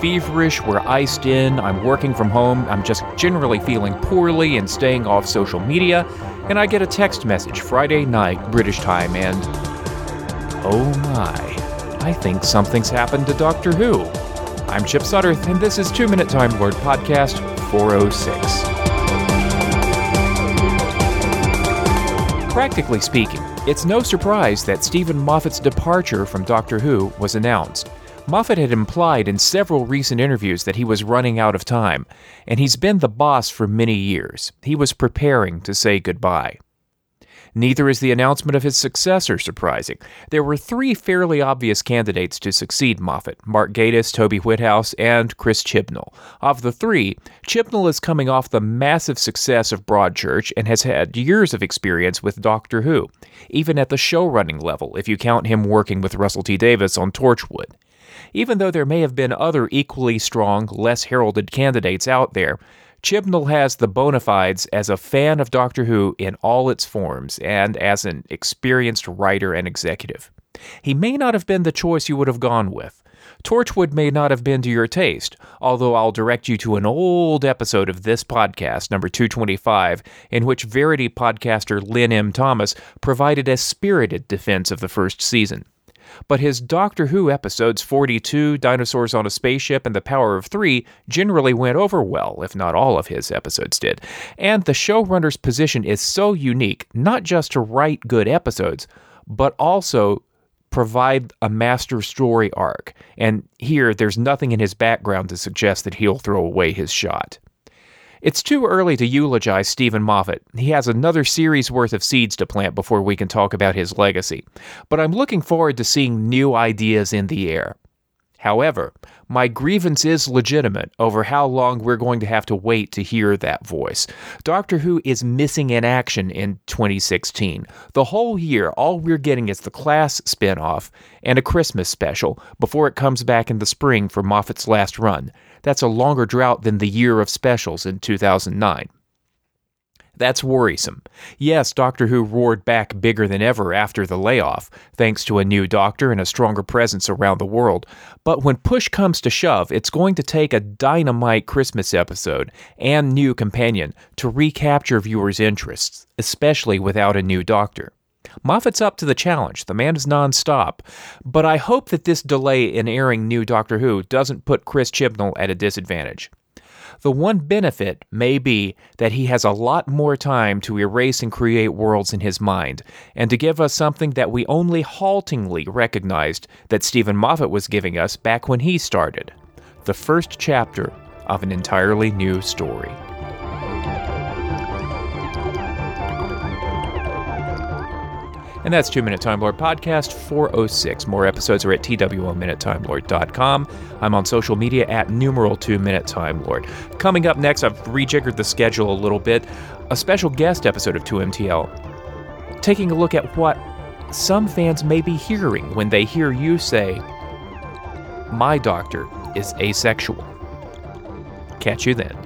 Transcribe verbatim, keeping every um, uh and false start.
feverish, we're iced in, I'm working from home, I'm just generally feeling poorly and staying off social media, and I get a text message Friday night, British time, and oh my, I think something's happened to Doctor Who. I'm Chip Sutter, and this is Two Minute Time Lord Podcast four oh six. Practically speaking, it's no surprise that Stephen Moffat's departure from Doctor Who was announced. Moffat had implied in several recent interviews that he was running out of time, and he's been the boss for many years. He was preparing to say goodbye. Neither is the announcement of his successor surprising. There were three fairly obvious candidates to succeed Moffat: Mark Gatiss, Toby Whithouse, and Chris Chibnall. Of the three, Chibnall is coming off the massive success of Broadchurch and has had years of experience with Doctor Who, even at the showrunning level, if you count him working with Russell T. Davis on Torchwood. Even though there may have been other equally strong, less heralded candidates out there, Chibnall has the bona fides as a fan of Doctor Who in all its forms and as an experienced writer and executive. He may not have been the choice you would have gone with. Torchwood may not have been to your taste, although I'll direct you to an old episode of this podcast, number two twenty-five, in which Verity podcaster Lynn M. Thomas provided a spirited defense of the first season. But his Doctor Who episodes forty-two, Dinosaurs on a Spaceship, and The Power of Three generally went over well, if not all of his episodes did. And the showrunner's position is so unique, not just to write good episodes, but also provide a master story arc. And here, there's nothing in his background to suggest that he'll throw away his shot. It's too early to eulogize Stephen Moffat. He has another series worth of seeds to plant before we can talk about his legacy. But I'm looking forward to seeing new ideas in the air. However, my grievance is legitimate over how long we're going to have to wait to hear that voice. Doctor Who is missing in action in twenty sixteen. The whole year, all we're getting is the Class spinoff and a Christmas special before it comes back in the spring for Moffat's last run. That's a longer drought than the year of specials in two thousand nine. That's worrisome. Yes, Doctor Who roared back bigger than ever after the layoff, thanks to a new doctor and a stronger presence around the world. But when push comes to shove, it's going to take a dynamite Christmas episode and new companion to recapture viewers' interests, especially without a new doctor. Moffat's up to the challenge. The man is nonstop. But I hope that this delay in airing new Doctor Who doesn't put Chris Chibnall at a disadvantage. The one benefit may be that he has a lot more time to erase and create worlds in his mind, and to give us something that we only haltingly recognized that Stephen Moffat was giving us back when he started: the first chapter of an entirely new story. And that's Two Minute Time Lord Podcast four oh six. More episodes are at two minute time lord dot com. I'm on social media at numeral Two Minute Time Lord. Coming up next, I've rejiggered the schedule a little bit. A special guest episode of two M T L, taking a look at what some fans may be hearing when they hear you say, "My doctor is asexual." Catch you then.